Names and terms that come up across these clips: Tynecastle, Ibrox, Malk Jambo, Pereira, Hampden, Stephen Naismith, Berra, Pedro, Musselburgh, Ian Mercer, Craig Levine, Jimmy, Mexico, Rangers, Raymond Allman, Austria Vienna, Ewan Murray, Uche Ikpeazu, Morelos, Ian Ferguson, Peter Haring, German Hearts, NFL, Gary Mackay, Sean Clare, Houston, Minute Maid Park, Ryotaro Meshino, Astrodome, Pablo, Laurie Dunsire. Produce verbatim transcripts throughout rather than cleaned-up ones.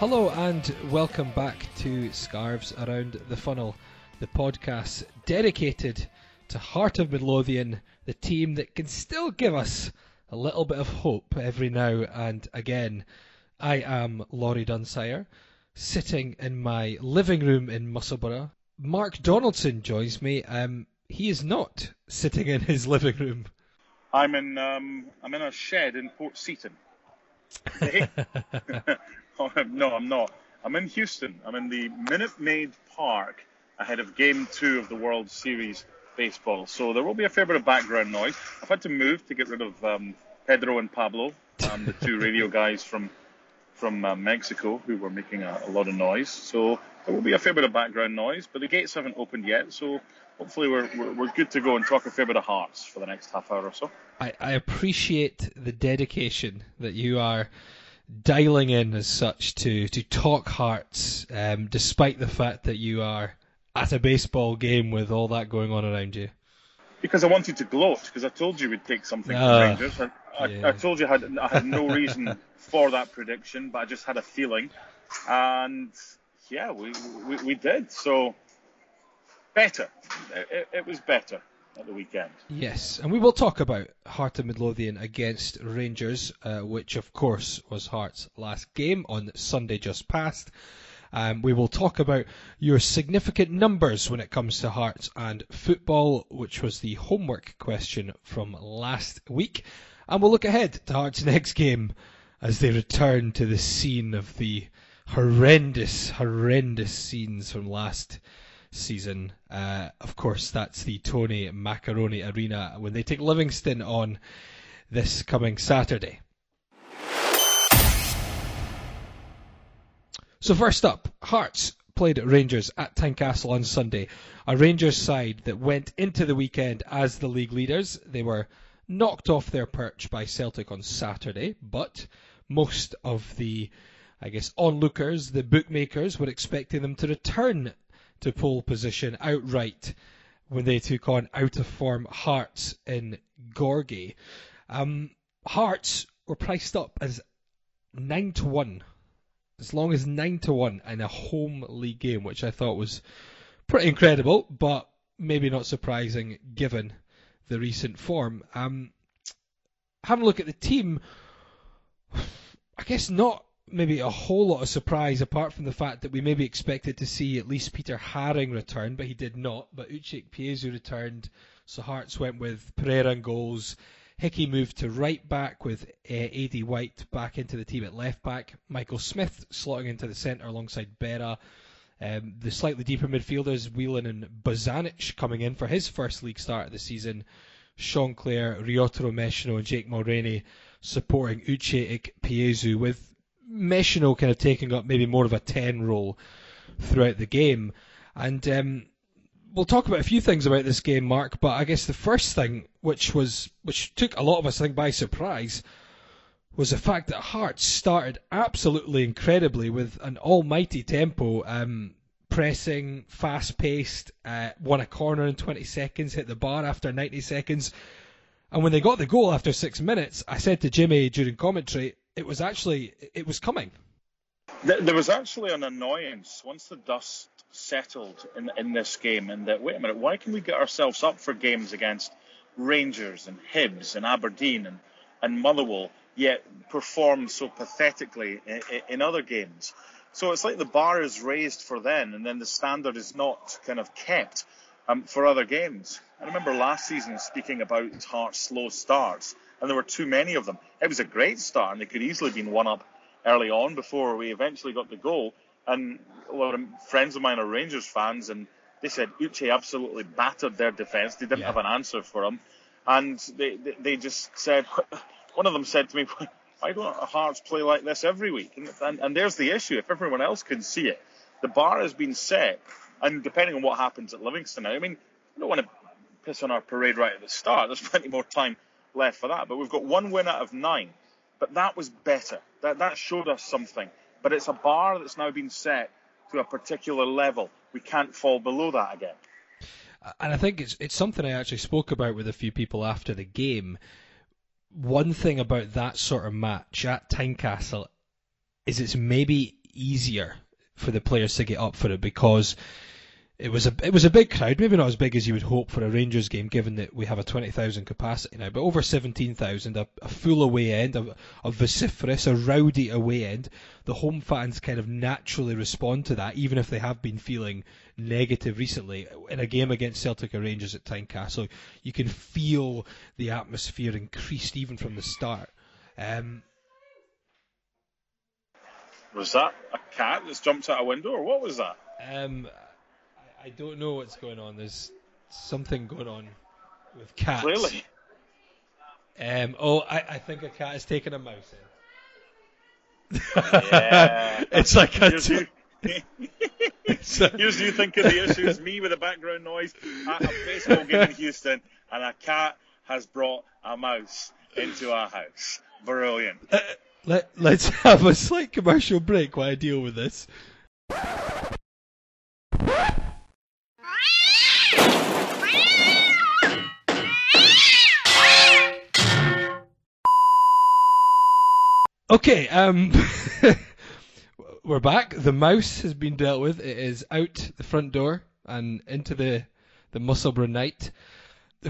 Hello and welcome back to Scarves Around the Funnel, the podcast dedicated to Heart of Midlothian, the team that can still give us a little bit of hope every now and again. I am Laurie Dunsire, sitting in my living room in Musselburgh. Mark Donaldson joins me. Um, he is not sitting in his living room. I'm in. Um, I'm in a shed in Port Seton. Hey. No, I'm not. I'm in Houston. I'm in the Minute Maid Park ahead of Game two of the World Series baseball. So there will be a fair bit of background noise. I've had to move to get rid of um, Pedro and Pablo, um, the two radio guys from from uh, Mexico, who were making a, a lot of noise. So there will be a fair bit of background noise, but the gates haven't opened yet. So hopefully we're, we're, we're good to go and talk a fair bit of Hearts for the next half hour or so. I, I appreciate the dedication that you are dialing in as such to, to talk Hearts, um, despite the fact that you are at a baseball game with all that going on around you. Because I wanted to gloat, because I told you we'd take something uh, from Rangers. I, I, yeah. I told you I had, I had no reason for that prediction, but I just had a feeling. And yeah, we we, we did. So better. It, it was better at the weekend. Yes, and we will talk about Heart of Midlothian against Rangers, uh, which of course was Hearts' last game on Sunday just past. Um, we will talk about your significant numbers when it comes to Hearts and football, which was the homework question from last week. And we'll look ahead to Hearts' next game as they return to the scene of the horrendous, horrendous scenes from last season. Uh, of course, that's the Tony Macaroni Arena when they take Livingston on this coming Saturday. So first up, Hearts played at Rangers at Tynecastle on Sunday, a Rangers side that went into the weekend as the league leaders. They were knocked off their perch by Celtic on Saturday, but most of the, I guess, onlookers, the bookmakers, were expecting them to return to pole position outright when they took on out-of-form Hearts in Gorgie. Um, Hearts were priced up as nine to one. As long as nine to one in a home league game, which I thought was pretty incredible, but maybe not surprising given the recent form. Um, having a look at the team, I guess not maybe a whole lot of surprise, apart from the fact that we maybe expected to see at least Peter Haring return, but he did not. But Uche Ikpeazu returned, so Hearts went with Pereira in goals. Hickey moved to right back with uh, A D White back into the team at left back. Michael Smith slotting into the centre alongside Berra. Um, the slightly deeper midfielders, Whelan and Bozanic, coming in for his first league start of the season. Sean Clare, Ryotaro Meshino and Jake Mulraney supporting Uche Ikpeazu, with Meshino kind of taking up maybe more of a ten role throughout the game. And um, we'll talk about a few things about this game, Mark, but I guess the first thing, which was which took a lot of us, I think, by surprise, was the fact that Hearts started absolutely incredibly with an almighty tempo, um, pressing, fast-paced, uh, won a corner in twenty seconds, hit the bar after ninety seconds, and when they got the goal after six minutes, I said to Jimmy during commentary, it was actually, it was coming. There was actually an annoyance once the dust settled in in this game, and that, wait a minute, why can we get ourselves up for games against Rangers and Hibs and Aberdeen and, and Motherwell, yet perform so pathetically in, in other games? So it's like the bar is raised for then, and then the standard is not kind of kept um, for other games. I remember last season speaking about Hearts' slow starts, and there were too many of them. It was a great start, and they could easily have been one up early on before we eventually got the goal. And a lot of friends of mine are Rangers fans, and they said Uche absolutely battered their defence. They didn't yeah. have an answer for him. And they, they they just said, one of them said to me, why don't Hearts play like this every week? And, and, and there's the issue. If everyone else can see it, the bar has been set. And depending on what happens at Livingston, I mean, I don't want to piss on our parade right at the start. There's plenty more time left for that. But we've got one win out of nine. But that was better. That that showed us something. But it's a bar that's now been set to a particular level. We can't fall below that again. And I think it's it's something I actually spoke about with a few people after the game. One thing about that sort of match at Tynecastle is it's maybe easier for the players to get up for it, because it was a it was a big crowd, maybe not as big as you would hope for a Rangers game, given that we have a twenty thousand capacity now, but over seventeen thousand, a, a full away end, a, a vociferous, a rowdy away end. The home fans kind of naturally respond to that, even if they have been feeling negative recently. In a game against Celtic or Rangers at Tynecastle, you can feel the atmosphere increased even from the start. Um, was that a cat that's jumped out a window, or what was that? Um... I don't know what's going on. There's something going on with cats. Clearly. Um, oh, I, I think a cat has taken a mouse in. Yeah. It's like here's a... T- you, here's you thinking the issue is me with a background noise at a baseball game in Houston, and a cat has brought a mouse into our house. Brilliant. Uh, let, let's have a slight commercial break while I deal with this. Okay, um, we're back. The mouse has been dealt with. It is out the front door and into the, the Musselburgh night.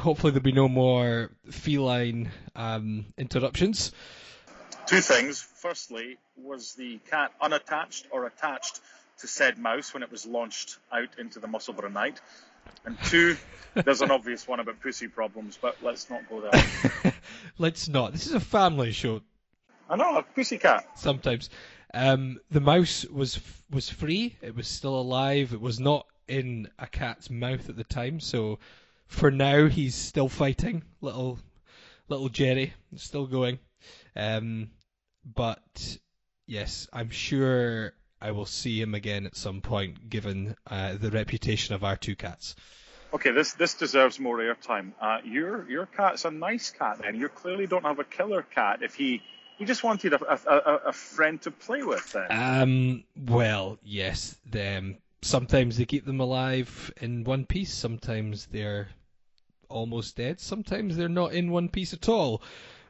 Hopefully there'll be no more feline um, interruptions. Two things. Firstly, was the cat unattached or attached to said mouse when it was launched out into the Musselburgh night? And two, there's an obvious one about pussy problems, but let's not go there. Let's not. This is a family show. I know, a pussycat. Sometimes. Um, the mouse was was free. It was still alive. It was not in a cat's mouth at the time. So for now, he's still fighting. Little little Jerry. It's still going. Um, but yes, I'm sure I will see him again at some point, given uh, the reputation of our two cats. Okay, this this deserves more airtime. Uh, your, your cat's a nice cat, then. You clearly don't have a killer cat if he... You just wanted a, a, a friend to play with, then. Um, well, yes. Um, sometimes they keep them alive in one piece. Sometimes they're almost dead. Sometimes they're not in one piece at all.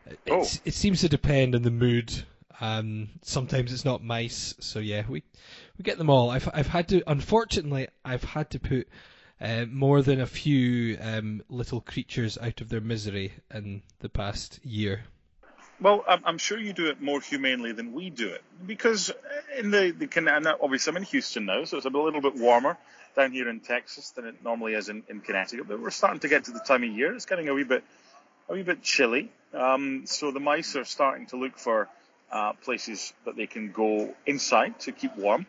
Oh. It's, it seems to depend on the mood. Um, sometimes it's not mice. So yeah, we we get them all. I've I've had to. Unfortunately, I've had to put uh, more than a few um, little creatures out of their misery in the past year. Well, I'm sure you do it more humanely than we do it, because in the, the and obviously I'm in Houston now, so it's a little bit warmer down here in Texas than it normally is in, in Connecticut. But we're starting to get to the time of year; it's getting a wee bit a wee bit chilly. Um, so the mice are starting to look for uh, places that they can go inside to keep warm.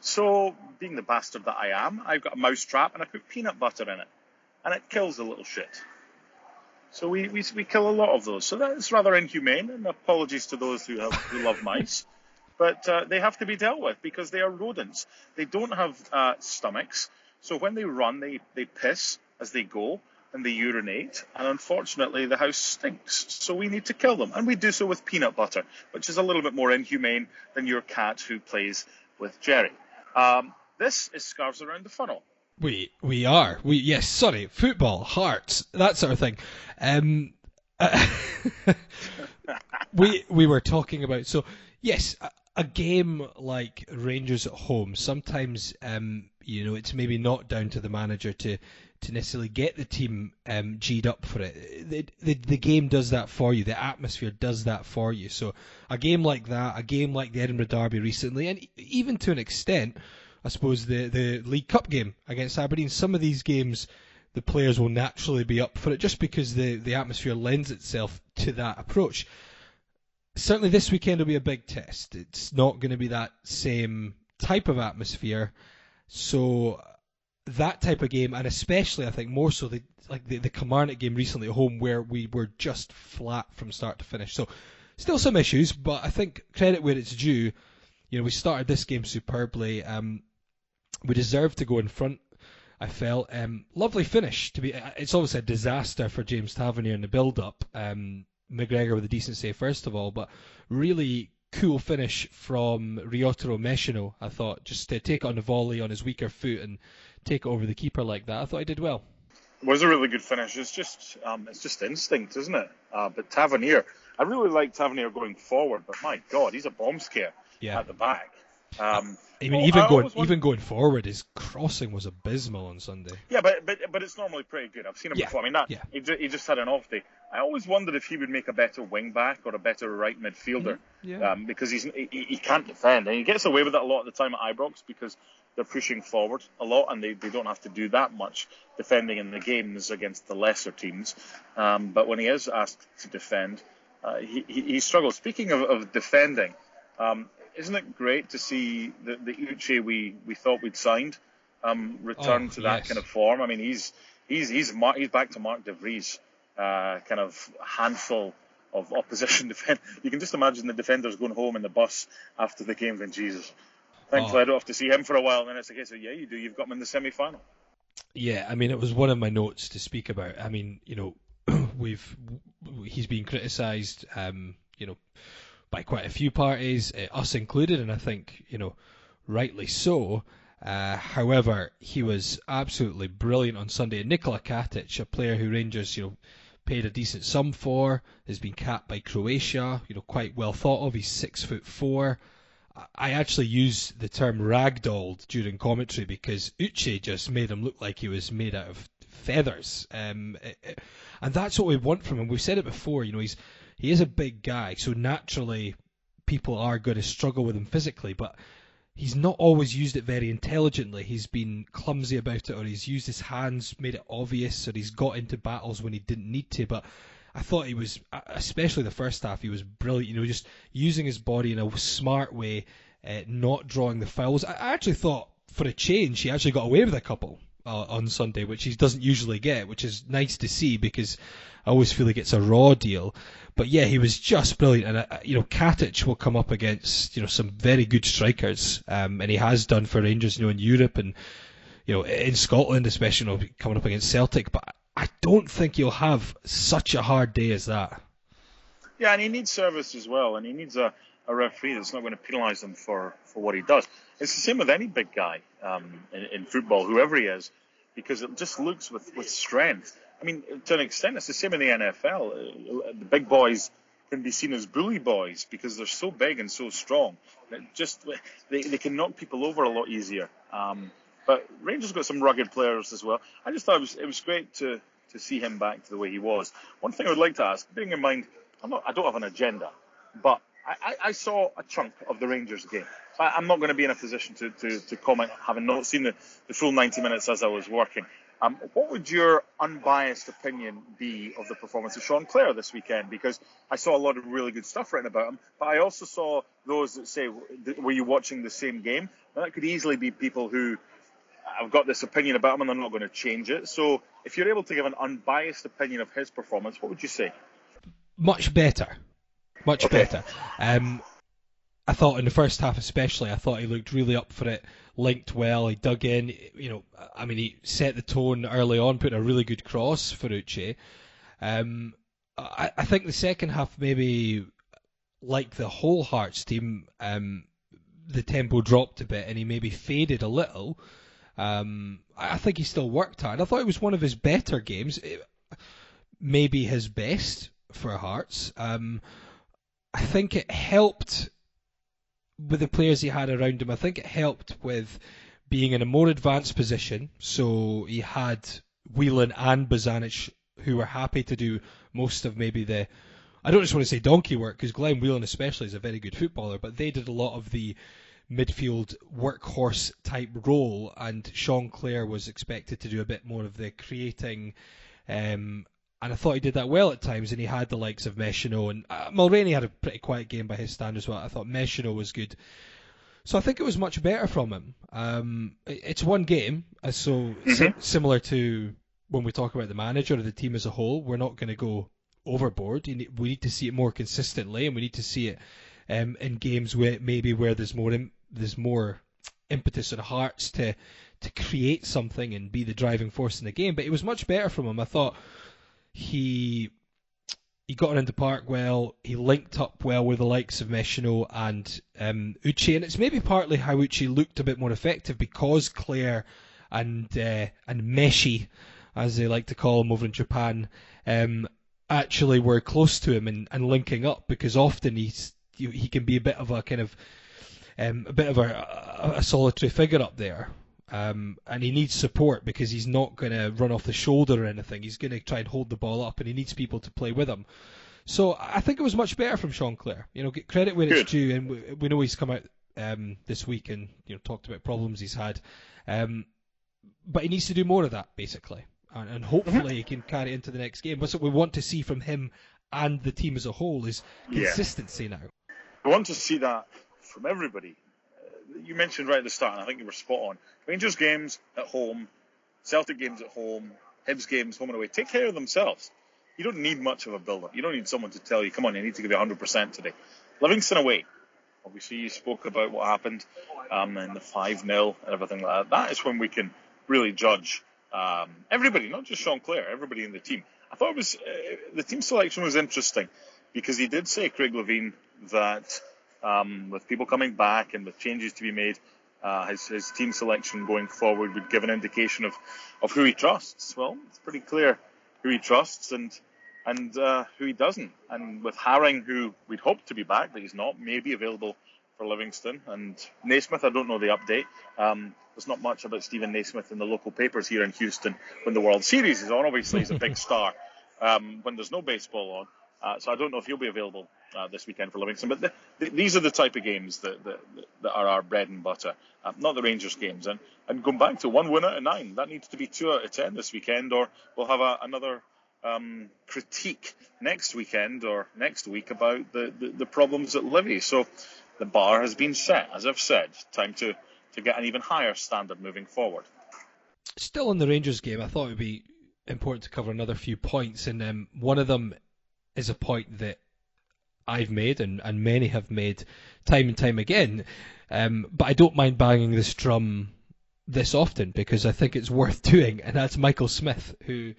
So, being the bastard that I am, I've got a mouse trap and I put peanut butter in it, and it kills the little shit. So we, we we kill a lot of those. So that is rather inhumane, and apologies to those who have, who love mice. But uh, they have to be dealt with because they are rodents. They don't have uh, stomachs. So when they run, they, they piss as they go, and they urinate. And unfortunately, the house stinks. So we need to kill them. And we do so with peanut butter, which is a little bit more inhumane than your cat who plays with Jerry. Um, this is Scarves Around the Funnel. We we are we yes sorry football hearts that sort of thing, um, uh, we we were talking about so yes a, a game like Rangers at home sometimes um you know it's maybe not down to the manager to, to necessarily get the team um G'd up for it. The, the the game does that for you. The atmosphere does that for you. So a game like that, a game like the Edinburgh Derby recently, and even to an extent, I suppose the, the League Cup game against Aberdeen, some of these games the players will naturally be up for it just because the, the atmosphere lends itself to that approach. Certainly this weekend will be a big test. It's not going to be that same type of atmosphere. So that type of game, and especially I think more so the, like the, the Kilmarnock game recently at home where we were just flat from start to finish. So still some issues, but I think credit where it's due. You know, we started this game superbly. Um, We deserved to go in front, I felt. Um, lovely finish. To be, it's obviously a disaster for James Tavernier in the build-up. Um, McGregor with a decent save, first of all, but really cool finish from Ryotaro Meshino, I thought, just to take on the volley on his weaker foot and take it over the keeper like that. I thought he did well. It was a really good finish. It's just um, it's just instinct, isn't it? Uh, but Tavernier, I really like Tavernier going forward, but my God, he's a bomb scare yeah. at the back. Um, I mean, well, even I going even wondered... going forward, his crossing was abysmal on Sunday. Yeah, but but but it's normally pretty good. I've seen him yeah. before. I mean, that yeah. he, just, he just had an off day. I always wondered if he would make a better wing back or a better right midfielder, mm-hmm. yeah. um, because he's he, he can't defend, and he gets away with it a lot of the time at Ibrox because they're pushing forward a lot, and they, they don't have to do that much defending in the games against the lesser teams. Um, but when he is asked to defend, uh, he, he he struggles. Speaking of, of defending. Um, Isn't it great to see the, the Uche we, we thought we'd signed um, return oh, to that yes. kind of form? I mean, he's he's he's, Mark, he's back to Mark de Vries, uh, kind of handful of opposition defend. You can just imagine the defenders going home in the bus after the game. Then Jesus, thankfully oh. I don't have to see him for a while. And then it's a case of yeah, you do. You've got him in the semi-final. Yeah, I mean, it was one of my notes to speak about. I mean, you know, we've he's been criticised. Um, you know. by quite a few parties, uh, us included, and I think, you know, rightly so. Uh, however, he was absolutely brilliant on Sunday. And Nikola Katic, a player who Rangers, you know, paid a decent sum for, has been capped by Croatia, you know, quite well thought of. He's six foot four. I actually used the term ragdolled during commentary because Uche just made him look like he was made out of feathers. Um, it, it, and that's what we want from him. We've said it before, you know, he's He is a big guy, so naturally people are going to struggle with him physically, but he's not always used it very intelligently. He's been clumsy about it, or he's used his hands, made it obvious, or he's got into battles when he didn't need to. But I thought he was, especially the first half, he was brilliant, you know, just using his body in a smart way, uh, not drawing the fouls. I actually thought, for a change, he actually got away with a couple. Uh, on Sunday, which he doesn't usually get, which is nice to see because I always feel he gets a raw deal. But yeah, he was just brilliant, and uh, you know, Katic will come up against, you know, some very good strikers, um, and he has done for Rangers, you know, in Europe and, you know, in Scotland especially, you know, coming up against Celtic. But I don't think he'll have such a hard day as that. Yeah, and he needs service as well, and he needs a, a referee that's not going to penalise him for, for what he does. It's the same with any big guy um, in, in football, whoever he is, because it just looks with, with strength. I mean, to an extent, it's the same in the N F L. The big boys can be seen as bully boys because they're so big and so strong. It just they, they can knock people over a lot easier. Um, but Rangers got some rugged players as well. I just thought it was, it was great to, to see him back to the way he was. One thing I would like to ask, bearing in mind, I'm not, I don't have an agenda, but I, I saw a chunk of the Rangers game. I'm not going to be in a position to, to, to comment, having not seen the, the full ninety minutes as I was working. Um, what would your unbiased opinion be of the performance of Sean Clare this weekend? Because I saw a lot of really good stuff written about him, but I also saw those that say, were you watching the same game? Now, that could easily be people who have got this opinion about him and they're not going to change it. So if you're able to give an unbiased opinion of his performance, what would you say? Much better. Much okay. better. Um, I thought in the first half especially, I thought he looked really up for it, linked well, he dug in, you know, I mean, he set the tone early on, put a really good cross for Uche. Um, I, I think the second half maybe, like the whole Hearts team, um, the tempo dropped a bit and he maybe faded a little. Um, I think he still worked hard. I thought it was one of his better games, maybe his best for Hearts. Um, I think it helped with the players he had around him. I think it helped with being in a more advanced position. So he had Whelan and Bozanic, who were happy to do most of maybe the, I don't just want to say donkey work, because Glenn Whelan especially is a very good footballer, but they did a lot of the midfield workhorse type role, and Sean Clare was expected to do a bit more of the creating, um, and I thought he did that well at times, and he had the likes of Meshino, and uh, Mulraney had a pretty quiet game by his standards, but I thought Meshino was good. So I think it was much better from him. Um, it's one game, so mm-hmm. similar to when we talk about the manager or the team as a whole, we're not going to go overboard. We need to see it more consistently, and we need to see it um, in games where maybe where there's more im- there's more impetus and Hearts to to create something and be the driving force in the game. But it was much better from him, I thought. He he got into park well, he linked up well with the likes of Meshino and um, Uche, and it's maybe partly how Uche looked a bit more effective because Clare and uh, and Meshi, as they like to call him over in Japan, um, actually were close to him and, and linking up, because often he's, he, he can be a bit of a kind of um, a bit of a, a solitary figure up there. Um, and he needs support because he's not going to run off the shoulder or anything. He's going to try and hold the ball up, and he needs people to play with him. So I think it was much better from Sean Clare. You know, get credit where Good. It's due, and we, we know he's come out um, this week and you know talked about problems he's had. Um, but he needs to do more of that, basically, and, and hopefully mm-hmm. he can carry it into the next game. What's what we want to see from him and the team as a whole is consistency yeah. now. I want to see that from everybody. You mentioned right at the start, and I think you were spot on. Rangers games at home, Celtic games at home, Hibs games home and away. Take care of themselves. You don't need much of a build-up. You don't need someone to tell you, come on, you need to give you one hundred percent today. Livingston away. Obviously, you spoke about what happened um, in the five nil and everything like that. That is when we can really judge um, everybody, not just Sean Clare, everybody in the team. I thought it was uh, the team selection was interesting because he did say, Craig Levine, that... Um, with people coming back and with changes to be made, uh, his, his team selection going forward would give an indication of, of who he trusts. Well, it's pretty clear who he trusts and and uh, who he doesn't. And with Haring, who we'd hoped to be back, but he's not, may be available for Livingston. And Naismith, I don't know the update. Um, there's not much about Stephen Naismith in the local papers here in Houston when the World Series is on. Obviously, he's a big star um, when there's no baseball on. Uh, so I don't know if he'll be available uh, this weekend for Livingston. But the, the, these are the type of games that, that, that are our bread and butter, uh, not the Rangers games. And, and going back to one win out of nine, that needs to be two out of ten this weekend, or we'll have a, another um, critique next weekend or next week about the, the, the problems at Livy. So the bar has been set, as I've said. Time to, to get an even higher standard moving forward. Still on the Rangers game, I thought it would be important to cover another few points, and um, one of them is a point that I've made and, and many have made time and time again. Um, but I don't mind banging this drum this often because I think it's worth doing. And that's Michael Smith, who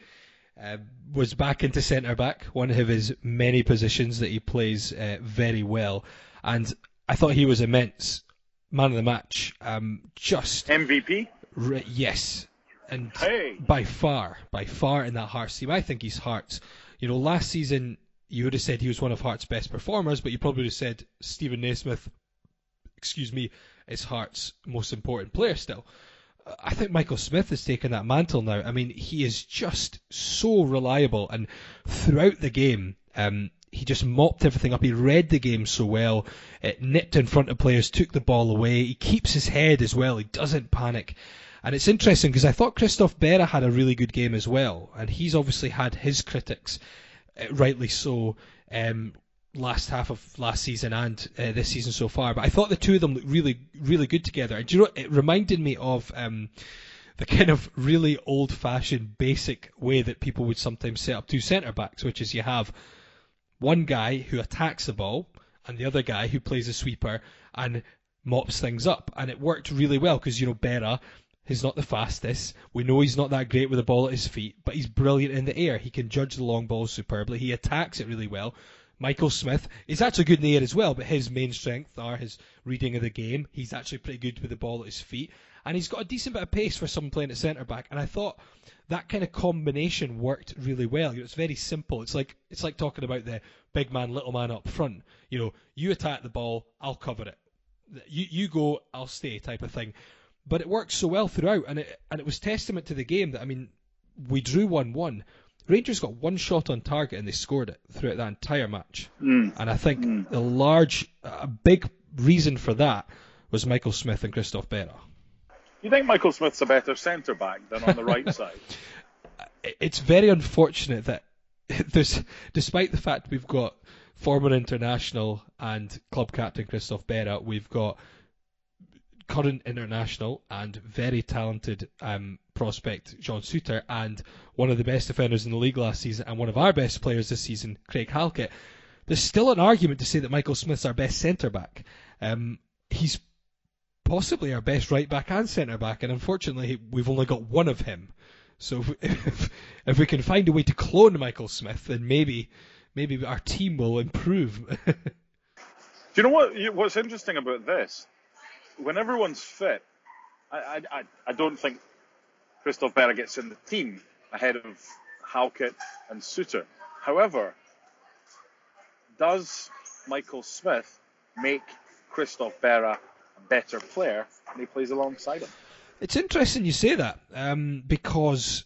uh, was back into centre-back, one of his many positions that he plays uh, very well. And I thought he was immense. Man of the match. Um, just M V P? Re- yes. And hey. by far, by far in that Hearts team. I think he's Hearts. You know, last season... You would have said he was one of Hearts' best performers, but you probably would have said Stephen Naismith, excuse me, is Hearts' most important player still. I think Michael Smith has taken that mantle now. I mean, he is just so reliable, and throughout the game, um, he just mopped everything up. He read the game so well, it nipped in front of players, took the ball away. He keeps his head as well. He doesn't panic. And it's interesting because I thought Christoph Berra had a really good game as well, and he's obviously had his critics. Rightly so, um, last half of last season and uh, this season so far. But I thought the two of them looked really, really good together. And do you know, it reminded me of um, the kind of really old-fashioned, basic way that people would sometimes set up two centre-backs, which is you have one guy who attacks the ball and the other guy who plays a sweeper and mops things up. And it worked really well because, you know, Berra... He's not the fastest. We know he's not that great with the ball at his feet, but he's brilliant in the air. He can judge the long ball superbly. He attacks it really well. Michael Smith is actually good in the air as well, but his main strength are his reading of the game. He's actually pretty good with the ball at his feet. And he's got a decent bit of pace for someone playing at centre-back. And I thought that kind of combination worked really well. You know, it's very simple. It's like it's like talking about the big man, little man up front. You know, you attack the ball, I'll cover it. You, you go, I'll stay type of thing. But it worked so well throughout, and it and it was testament to the game that, I mean, we drew one one. Rangers got one shot on target, and they scored it throughout that entire match. Mm. And I think mm. a large, a big reason for that was Michael Smith and Christoph Berra. You think Michael Smith's a better centre-back than on the right side? It's very unfortunate that, there's, despite the fact we've got former international and club captain Christoph Berra, we've got... current international and very talented um, prospect John Souttar and one of the best defenders in the league last season and one of our best players this season, Craig Halkett. There's still an argument to say that Michael Smith's our best centre-back. Um, he's possibly our best right-back and centre-back, and unfortunately we've only got one of him. So if, if, if we can find a way to clone Michael Smith, then maybe maybe our team will improve. Do you know what? What's interesting about this? When everyone's fit, I, I I don't think Christoph Berra gets in the team ahead of Halkett and Souttar. However, does Michael Smith make Christoph Berra better player and he plays alongside him. It's interesting you say that, um, because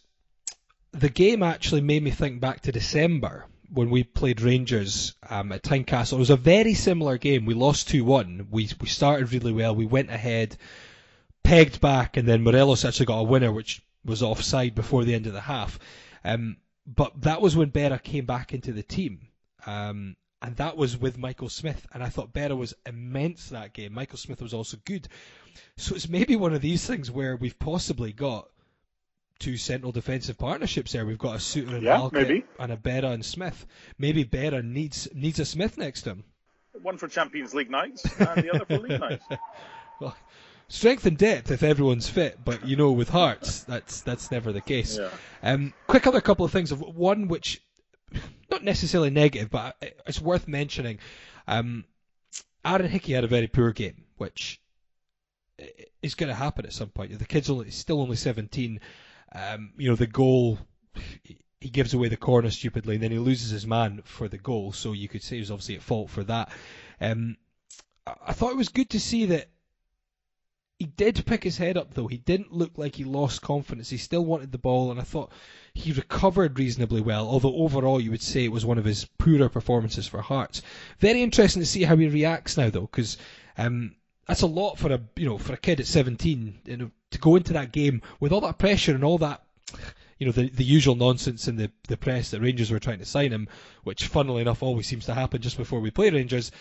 the game actually made me think back to December when we played Rangers um, at Tynecastle. It was a very similar game. We lost two one. We we started really well. We went ahead, pegged back, and then Morelos actually got a winner, which was offside before the end of the half. Um, but that was when Berra came back into the team, um, and that was with Michael Smith. And I thought Berra was immense that game. Michael Smith was also good. So it's maybe one of these things where we've possibly got two central defensive partnerships there. We've got a Souttar and yeah, Halkett and a Berra and Smith. Maybe Berra needs needs a Smith next to him. One for Champions League nights and the other for league nights. Well, strength and depth if everyone's fit, but you know, with Hearts, that's that's never the case. Yeah. Um, quick other couple of things. One which, not necessarily negative, but it's worth mentioning. Um, Aaron Hickey had a very poor game, which is going to happen at some point. The kid's only, still only seventeen. Um, you know, the goal, he gives away the corner stupidly and then he loses his man for the goal, so you could say he was obviously at fault for that. Um, I thought it was good to see that he did pick his head up though. He didn't look like he lost confidence. He still wanted the ball, and I thought he recovered reasonably well, although overall you would say it was one of his poorer performances for Hearts. Very interesting to see how he reacts now though, because um, that's a lot for a you know for a kid at seventeen, you know, to go into that game with all that pressure and all that, you know, the the usual nonsense in the, the press that Rangers were trying to sign him, which funnily enough always seems to happen just before we play Rangers.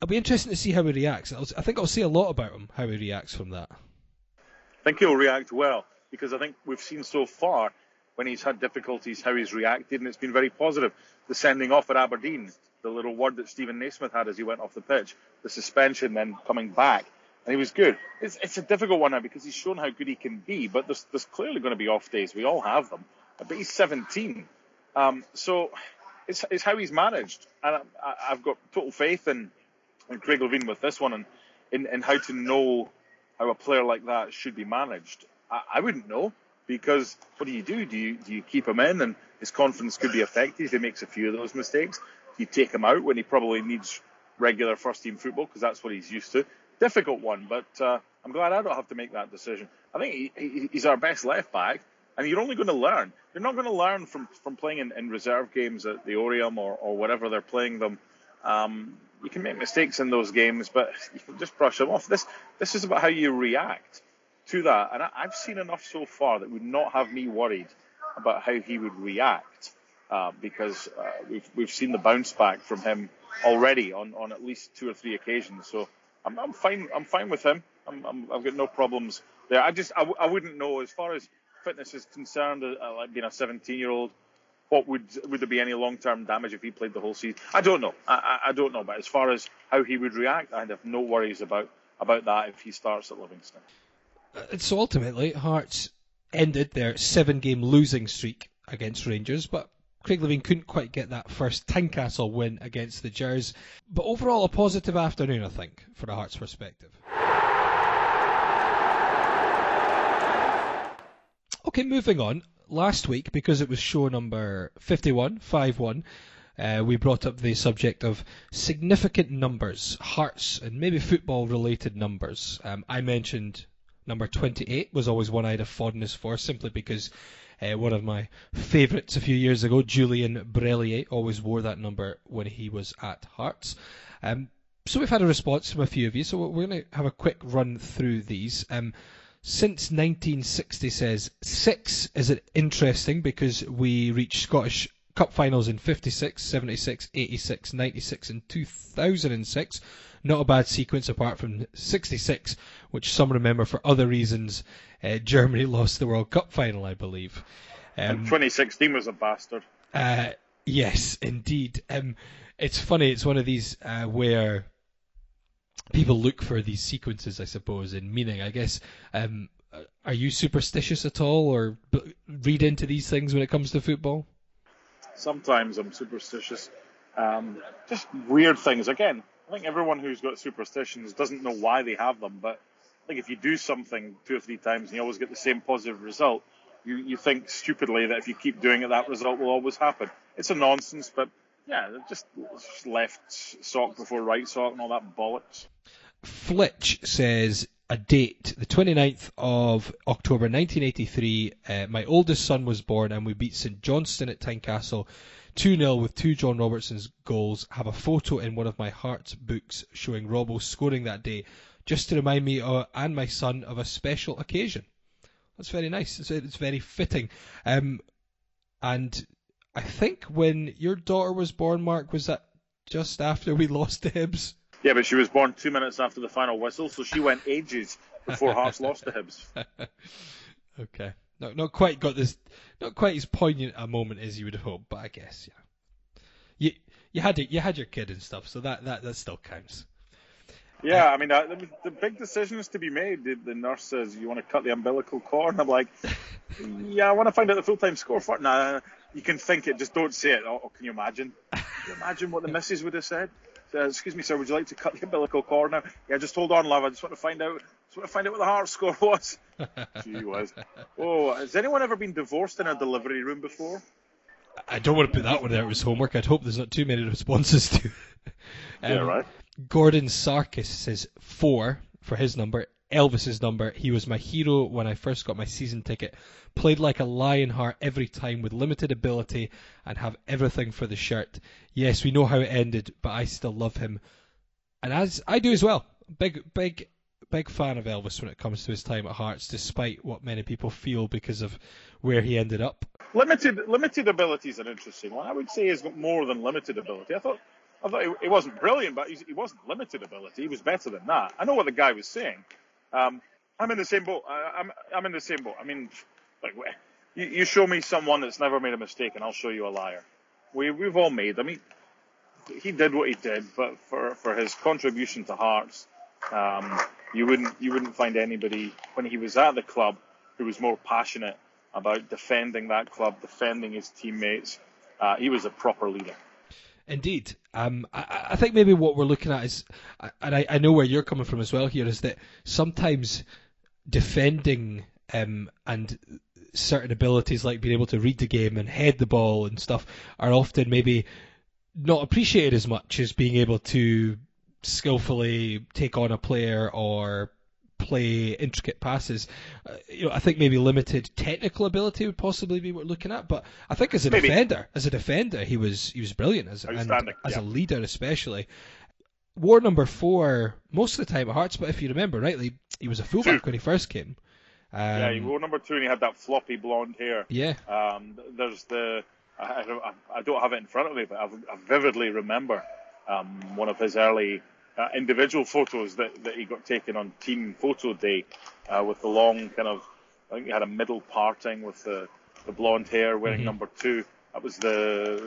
It'll be interesting to see how he reacts. I think I'll see a lot about him, how he reacts from that. I think he'll react well, because I think we've seen so far when he's had difficulties how he's reacted, and it's been very positive. The sending off at Aberdeen, the little word that Stephen Naismith had as he went off the pitch, the suspension, then coming back, and he was good. It's, it's a difficult one now because he's shown how good he can be, but there's, there's clearly going to be off days. We all have them. But he's seventeen. Um, so it's, it's how he's managed. And I, I've got total faith in, in Craig Levine with this one and in, in how to know how a player like that should be managed. I, I wouldn't know, because what do you do? Do you, do you keep him in? And his confidence could be affected if he makes a few of those mistakes. Do you take him out when he probably needs regular first-team football because that's what he's used to? Difficult one, but uh, I'm glad I don't have to make that decision. I think he, he, he's our best left-back, and you're only going to learn. You're not going to learn from, from playing in, in reserve games at the Orium or, or whatever they're playing them. Um, you can make mistakes in those games, but you can just brush them off. This this is about how you react to that, and I, I've seen enough so far that would not have me worried about how he would react, uh, because uh, we've, we've seen the bounce back from him already on, on at least two or three occasions, so... I'm, I'm fine. I'm fine with him. I'm, I'm, I've got no problems there. I just, I, w- I wouldn't know as far as fitness is concerned. Uh, like being a seventeen-year-old, what would would there be any long-term damage if he played the whole season? I don't know. I, I, I don't know. But as far as how he would react, I'd have no worries about about that if he starts at Livingston. And so ultimately, Hearts ended their seven-game losing streak against Rangers, but Craig Levine couldn't quite get that first Tynecastle win against the Gers. But overall, a positive afternoon, I think, for the Hearts' perspective. Okay, moving on. Last week, because it was show number fifty-one, five one, uh, we brought up the subject of significant numbers, Hearts, and maybe football-related numbers. Um, I mentioned number twenty-eight was always one I had a fondness for, simply because... Uh, one of my favourites a few years ago, Julien Brellier, always wore that number when he was at Hearts. Um, so we've had a response from a few of you, so we're going to have a quick run through these. Um, since nineteen sixty says, six is interesting because we reached Scottish Cup finals in fifty-six, seventy-six, eighty-six, ninety-six and two thousand six. Not a bad sequence apart from sixty-six, which some remember for other reasons. Uh, Germany lost the World Cup final, I believe. Um, and twenty sixteen was a bastard. Uh, yes, indeed. Um, it's funny, it's one of these uh, where people look for these sequences, I suppose, in meaning. I guess, um, are you superstitious at all or read into these things when it comes to football? Sometimes I'm superstitious. Um, just weird things. Again, I think everyone who's got superstitions doesn't know why they have them, but I think if you do something two or three times and you always get the same positive result, you, you think stupidly that if you keep doing it, that result will always happen. It's a nonsense, but yeah, just left sock before right sock and all that bollocks. Flitch says, a date, the twenty-ninth of October nineteen eighty-three, uh, my oldest son was born and we beat St Johnstone at Tynecastle two nil with two John Robertson's goals. I have a photo in one of my Hearts books showing Robbo scoring that day, just to remind me uh, and my son of a special occasion. That's very nice. It's, it's very fitting. Um, and I think when your daughter was born, Mark, was that just after we lost to Hibs? Yeah, but she was born two minutes after the final whistle, so she went ages before Hearts lost to Hibs. Okay, not not quite got this, not quite as poignant a moment as you would have hoped, but I guess yeah, you you had it, you had your kid and stuff, so that that, that still counts. Yeah, uh, I mean I, the, the big decision is to be made. The, the nurse says you want to cut the umbilical cord, and I'm like, yeah, I want to find out the full time score for it. Nah, you can think it, just don't say it. Oh, can you imagine? Can you imagine what the missus would have said? Uh, excuse me, sir, would you like to cut the umbilical cord now? Yeah, just hold on, love. I just want to find out just want to find out what the Heart score was. Gee whiz. Oh, has anyone ever been divorced in a delivery room before? I don't want to put that one there. It was homework. I'd hope there's not too many responses to it. Um, yeah, right. Gordon Sarkis says four for his number. Elvis's number. He was my hero when I first got my season ticket. Played like a Lionheart every time with limited ability and have everything for the shirt. Yes, we know how it ended, but I still love him. And as I do as well. Big, big, big fan of Elvis when it comes to his time at Hearts, despite what many people feel because of where he ended up. Limited, limited ability is an interesting one. I would say he's got more than limited ability. I thought, I thought he, he wasn't brilliant, but he, he wasn't limited ability. He was better than that. I know what the guy was saying. Um, I'm in the same boat. I, I'm I'm in the same boat. I mean, like, you, you show me someone that's never made a mistake, and I'll show you a liar. We we've all made. I mean, he did what he did, but for, for his contribution to Hearts, um, you wouldn't you wouldn't find anybody when he was at the club who was more passionate about defending that club, defending his teammates. Uh, he was a proper leader. Indeed. Um, I, I think maybe what we're looking at is, and I, I know where you're coming from as well here, is that sometimes defending um, and certain abilities like being able to read the game and head the ball and stuff are often maybe not appreciated as much as being able to skillfully take on a player or play intricate passes. Uh, you know, I think maybe limited technical ability would possibly be what we're looking at, but I think as a maybe. defender, as a defender, he was he was brilliant as and yeah. as a leader especially. War number four most of the time at Hearts, but if you remember rightly, he was a fullback two. when he first came. Um, yeah, he wore number two and he had that floppy blonde hair. Yeah. Um, there's the I, I, I don't have it in front of me, but I've, I vividly remember um, one of his early. Uh, individual photos that, that he got taken on team photo day uh, with the long kind of, I think he had a middle parting with the, the blonde hair wearing mm-hmm. number two. That was the,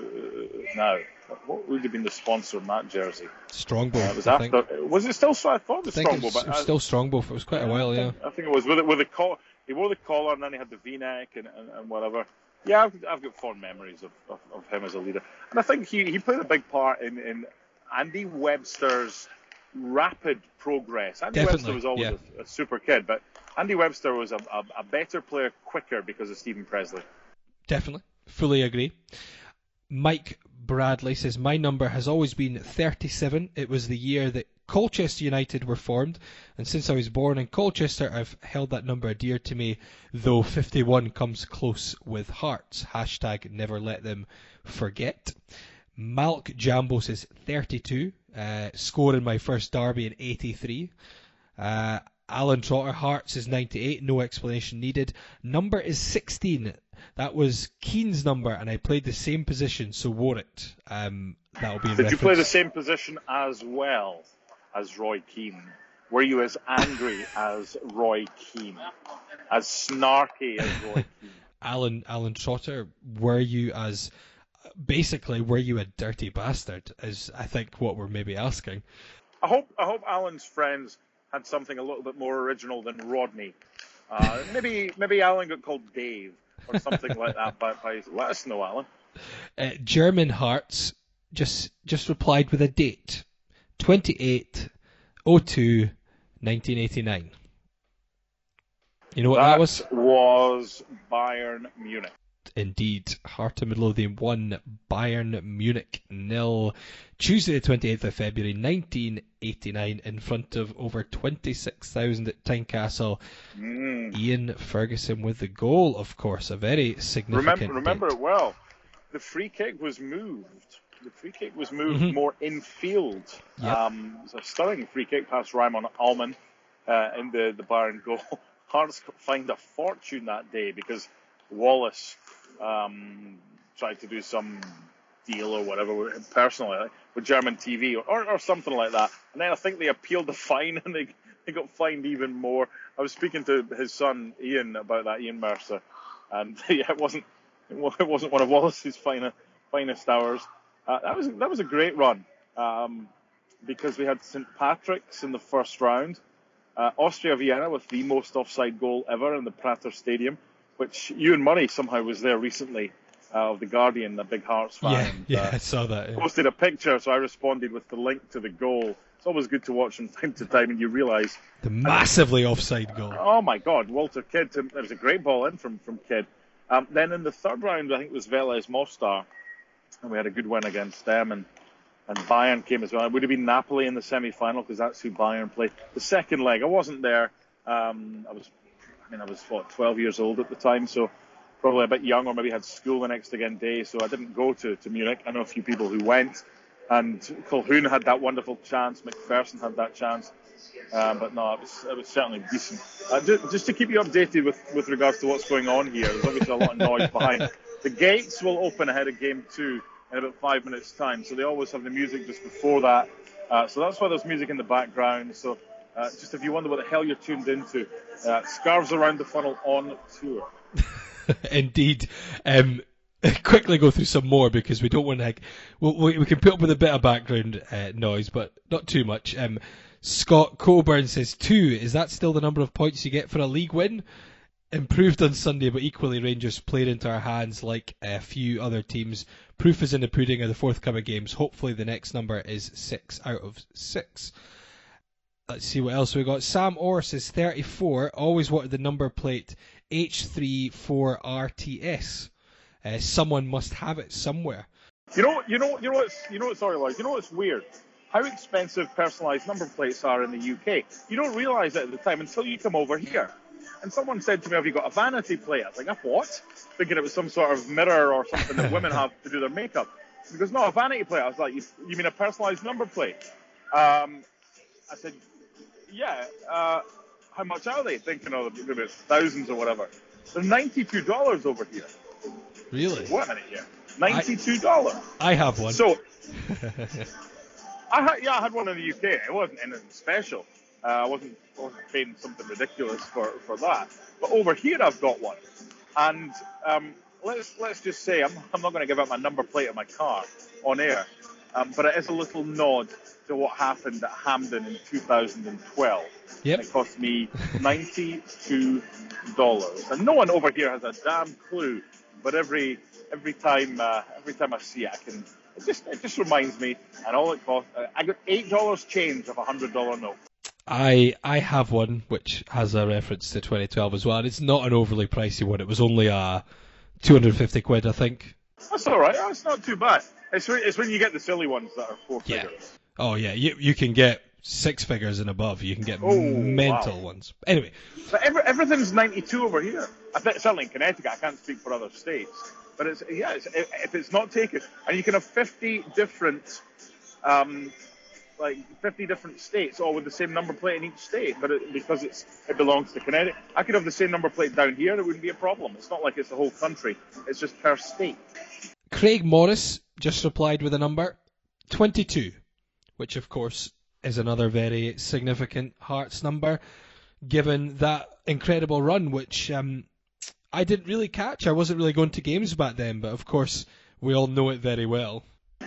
uh, now, what would have been the sponsor in that jersey? Strongbow, uh, it was, after, was it still, I thought it was I Strongbow. It was, but it was I, still Strongbow for it was quite yeah, a while, I think, yeah. I think it was, with, with the collar, he wore the collar and then he had the V-neck and, and, and whatever. Yeah, I've, I've got fond memories of, of, of him as a leader. And I think he, he played a big part in, in Andy Webster's rapid progress. Andy Definitely, Webster was always yeah. a, a super kid, but Andy Webster was a, a, a better player quicker because of Stephen Presley. Definitely. Fully agree. Mike Bradley says, my number has always been thirty-seven. It was the year that Colchester United were formed, and since I was born in Colchester, I've held that number dear to me, though fifty-one comes close with Hearts. Hashtag never let them forget. Malk Jambo says thirty-two, uh, scoring my first derby in eighty-three. Uh, Alan Trotter, Hearts is ninety-eight, no explanation needed. Number is sixteen. That was Keane's number, and I played the same position, so wore it. Um, that'll be in Did reference. You play the same position as well as Roy Keane? Were you as angry as Roy Keane? As snarky as Roy Keane? Alan, Alan Trotter, were you as... Basically, were you a dirty bastard? Is I think what we're maybe asking. I hope I hope Alan's friends had something a little bit more original than Rodney. Uh, maybe maybe Alan got called Dave or something like that. By, by let us know, Alan. Uh, German Hearts just just replied with a date: twenty-eight oh two nineteen eighty-nine. You know what that, that was? Was Bayern Munich. indeed. Heart of Midlothian one, Bayern Munich nil. Tuesday the twenty-eighth of February nineteen eighty-nine, in front of over twenty-six thousand at Tynecastle. Mm. Ian Ferguson with the goal, of course, a very significant Remember, remember it well. The free kick was moved. The free kick was moved mm-hmm. more infield. Yep. Um, it was a stunning free kick past Raymond Allman uh, in the, the Bayern goal. Hearts find a fortune that day because Wallace um, tried to do some deal or whatever, personally, with German T V or, or something like that. And then I think they appealed the fine and they, they got fined even more. I was speaking to his son, Ian, about that, Ian Mercer. And yeah, it wasn't it wasn't one of Wallace's finer, finest hours. Uh, that was that was a great run um, because we had Saint Patrick's in the first round. Uh, Austria Vienna with the most offside goal ever in the Prater Stadium, which Ewan Murray somehow was there recently uh, of The Guardian, a big Hearts fan. Yeah, and, yeah uh, I saw that. Yeah. Posted a picture, so I responded with the link to the goal. It's always good to watch from time to time, and you realise... The massively and, offside goal. Uh, oh, my God, Walter Kidd. There was a great ball in from, from Kidd. Um, then in the third round, I think it was Velez Mostar, and we had a good win against them, and And Bayern came as well. It would have been Napoli in the semi-final because that's who Bayern played. The second leg, I wasn't there. Um, I was, I mean, I was what, twelve years old at the time, so probably a bit young, or maybe had school the next again day, so I didn't go to, to Munich. I know a few people who went, and Colquhoun had that wonderful chance. McPherson had that chance, uh, but no, it was, it was certainly decent. Uh, just, just to keep you updated with, with regards to what's going on here, there's obviously a lot of noise behind. The gates will open ahead of game two in about five minutes' time, so they always have the music just before that, uh, so that's why there's music in the background, so uh, just if you wonder what the hell you're tuned into, uh, Scarves Around the Funnel on tour. Indeed. Um, quickly go through some more, because we don't want to, like, we, we can put up with a bit of background uh, noise, but not too much. Um, Scott Coburn says, two, is that still the number of points you get for a league win? Improved on Sunday, but equally Rangers played into our hands like a few other teams. Proof is in the pudding of the forthcoming games. Hopefully the next number is six out of six. Let's see what else we got. Sam Orr says thirty-four. Always wanted the number plate H three four R T S. Uh, someone must have it somewhere. You know, you know, you know what's, you know, sorry, Lloyd, you know what's weird? How expensive personalised number plates are in the U K. You don't realise it at the time until you come over here. And someone said to me, have you got a vanity plate? I was like, a what? Thinking it was some sort of mirror or something that women have to do their makeup. He goes, no, a vanity plate. I was like, you, you mean a personalised number plate? Um, I said, yeah, uh, how much are they? Thinking, oh, maybe it's thousands or whatever. They're ninety-two dollars over here. Really? What? ninety-two dollars. I, I have one. So, I had, yeah, I had one in the U K. It wasn't anything special. Uh, I wasn't, wasn't paying something ridiculous for, for that. But over here I've got one. And um, let's let's just say, I'm, I'm not going to give out my number plate of my car on air, um, but it is a little nod to what happened at Hampden in two thousand twelve. Yep. And it cost me ninety-two dollars. And no one over here has a damn clue, but every every time uh, every time I see it, I can, it, just, it just reminds me. And all it cost, uh, I got eight dollars change of a one hundred dollars note. I I have one which has a reference to twenty twelve as well, and it's not an overly pricey one. It was only uh, two hundred fifty quid, I think. That's all right. That's not too bad. It's re- it's when you get the silly ones that are four yeah. figures. Oh yeah, you you can get six figures and above. You can get oh, mental wow. ones. Anyway, but every, everything's ninety-two over here. I think, certainly in Connecticut. I can't speak for other states, but it's yeah. It's, if it's not taken, and you can have fifty different. Um, like fifty different states, all with the same number plate in each state, but it, because it's it belongs to Connecticut. I could have the same number plate down here and it wouldn't be a problem. It's not like it's the whole country, it's just per state. Craig Morris just replied with a number, twenty-two, which of course is another very significant Hearts number, given that incredible run, which um, I didn't really catch. I wasn't really going to games back then, but of course we all know it very well.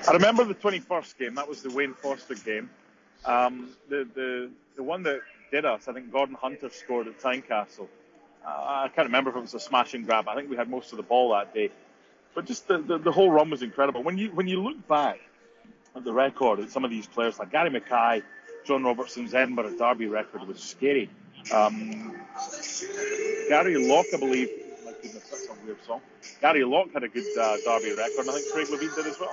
I remember the twenty-first game. That was the Wayne Foster game. Um, the, the the one that did us, I think Gordon Hunter scored at Tynecastle. Uh, I can't remember if it was a smash and grab. I think we had most of the ball that day. But just the, the, the whole run was incredible. When you when you look back at the record of some of these players, like Gary Mackay, John Robertson's Edinburgh Derby record was scary. Um, Gary Locke, I believe, like because it's such a weird song. Gary Locke had a good uh, derby record, and I think Craig Levine did as well.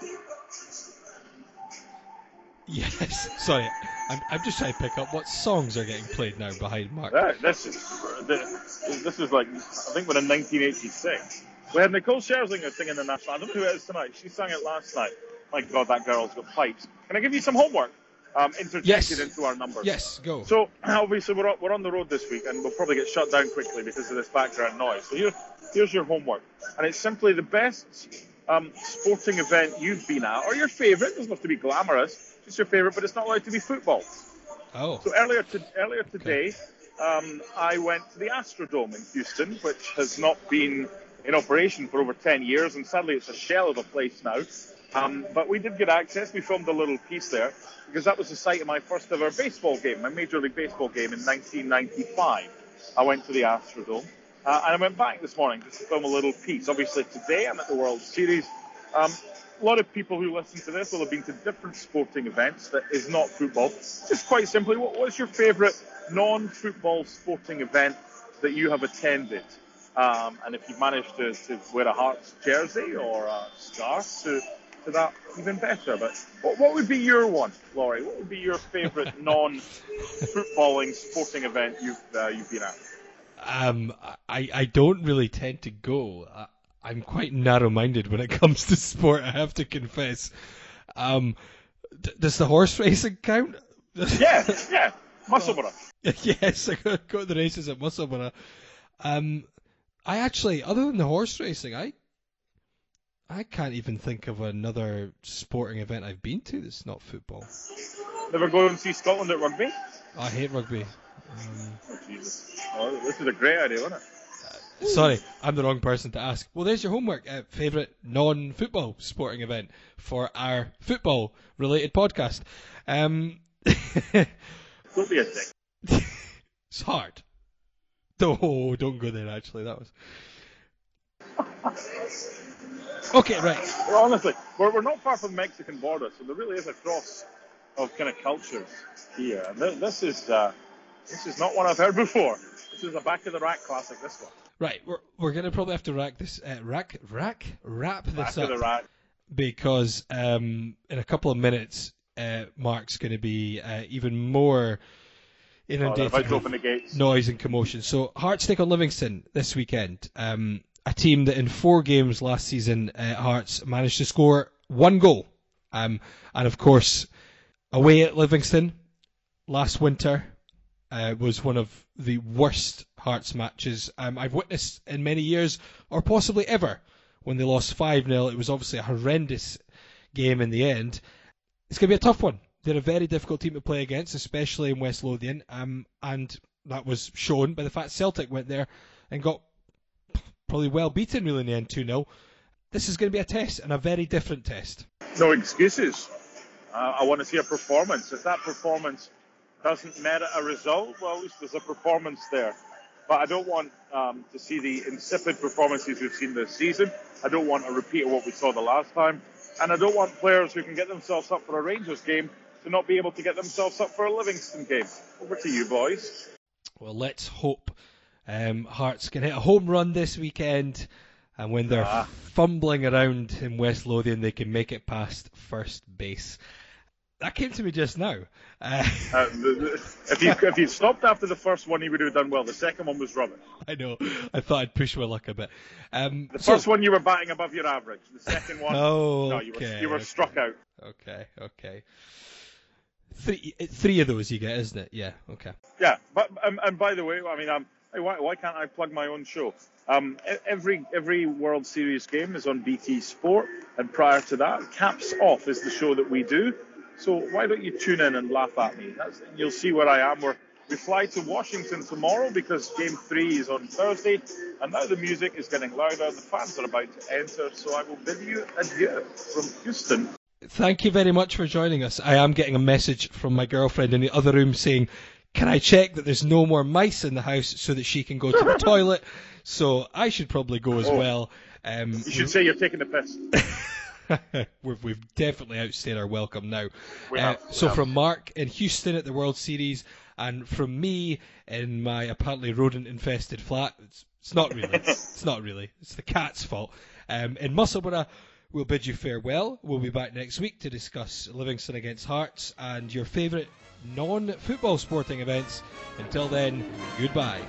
Yes, sorry, I'm, I'm just trying to pick up what songs are getting played now behind Mark. Right, this is this is like, I think we're in nineteen eighty-six. We had Nicole Scherzinger singing the national anthem. I don't know who it is tonight. She sang it last night. My God, that girl's got pipes. Can I give you some homework? Um, interjected yes. into our numbers. Yes, go. So, obviously, we're, we're on the road this week, and we'll probably get shut down quickly because of this background noise. So, here, here's your homework. And it's simply the best um, sporting event you've been at, or your favourite. It doesn't have to be glamorous. It's your favourite, but it's not allowed to be football. Oh. So, earlier, to, earlier today, okay. um, I went to the Astrodome in Houston, which has not been in operation for over ten years, and sadly, it's a shell of a place now. Um, but we did get access. We filmed a little piece there because that was the site of my first ever baseball game, my Major League Baseball game in nineteen ninety-five. I went to the Astrodome uh, and I went back this morning just to film a little piece. Obviously, today I'm at the World Series. Um, a lot of people who listen to this will have been to different sporting events that is not football. Just quite simply, what, what's your favourite non-football sporting event that you have attended? Um, and if you've managed to, to wear a Hearts jersey or a scarf to... to that even better. But what, what would be your one, Laurie? What would be your favourite non-footballing sporting event you've uh, you've been at? Um, I, I don't really tend to go. I, I'm quite narrow-minded when it comes to sport, I have to confess. Um, d- does the horse racing count? Yeah, yeah. Musselburgh. Yes, I go, go to the races at Musselburgh. Um, I actually, other than the horse racing, I I can't even think of another sporting event I've been to that's not football. Never go and see Scotland at rugby? Oh, I hate rugby. Um, oh, Jesus. Oh, this is a great idea, wasn't it? Uh, sorry, I'm the wrong person to ask. Well, there's your homework. Uh, favourite non-football sporting event for our football-related podcast. Um, don't be a dick. It's hard. Oh, don't go there, actually. That was... Okay, right. Well, honestly, we're, we're not far from the Mexican border, so there really is a cross of kind of cultures here. And th- this is uh, this is not one I've heard before. This is a back of the rack classic. This one. Right, we're we're gonna probably have to rack this uh, rack rack wrap this back up of the rack. Because um, in a couple of minutes, uh, Mark's gonna be uh, even more inundated oh, with the gates. Noise and commotion. So Hearts take on Livingston this weekend. Um, A team that in four games last season, uh, Hearts managed to score one goal. Um, and of course, away at Livingston last winter uh, was one of the worst Hearts matches um, I've witnessed in many years, or possibly ever, when they lost five nil. It was obviously a horrendous game in the end. It's going to be a tough one. They're a very difficult team to play against, especially in West Lothian. Um, and that was shown by the fact Celtic went there and got probably well beaten really in the end, two nil. This is going to be a test, and a very different test. No excuses. Uh, I want to see a performance. If that performance doesn't merit a result, well, at least there's a performance there. But I don't want um, to see the insipid performances we've seen this season. I don't want a repeat of what we saw the last time. And I don't want players who can get themselves up for a Rangers game to not be able to get themselves up for a Livingston game. Over to you, boys. Well, let's hope Um, Hearts can hit a home run this weekend, and when they're ah. fumbling around in West Lothian, they can make it past first base. That came to me just now. Uh, uh, if you if you stopped after the first one, he would have done well. The second one was rubbish. I know. I thought I'd push my luck a bit. Um, the so, first one you were batting above your average. The second one, oh, no, you were okay, you were okay. struck out. Okay, okay. Three three of those you get, isn't it? Yeah. Okay. Yeah, but um, and by the way, I mean I'm. Why, why can't I plug my own show? Um, every every World Series game is on B T Sport, and prior to that, Caps Off is the show that we do. So why don't you tune in and laugh at me? That's, you'll see where I am. We're, we fly to Washington tomorrow because Game three is on Thursday, and now the music is getting louder. The fans are about to enter, so I will bid you adieu from Houston. Thank you very much for joining us. I am getting a message from my girlfriend in the other room saying, can I check that there's no more mice in the house so that she can go to the toilet? So I should probably go as oh, well. Um, you should say you're taking the piss. we've, we've definitely outstayed our welcome now. We uh, have, so we from have. Mark in Houston at the World Series And from me in my apparently rodent-infested flat, it's, it's not really. It's not really. It's the cat's fault. Um, in Musselburgh, we'll bid you farewell. We'll be back next week to discuss Livingston against Hearts and your favourite non-football sporting events. Until then, goodbye.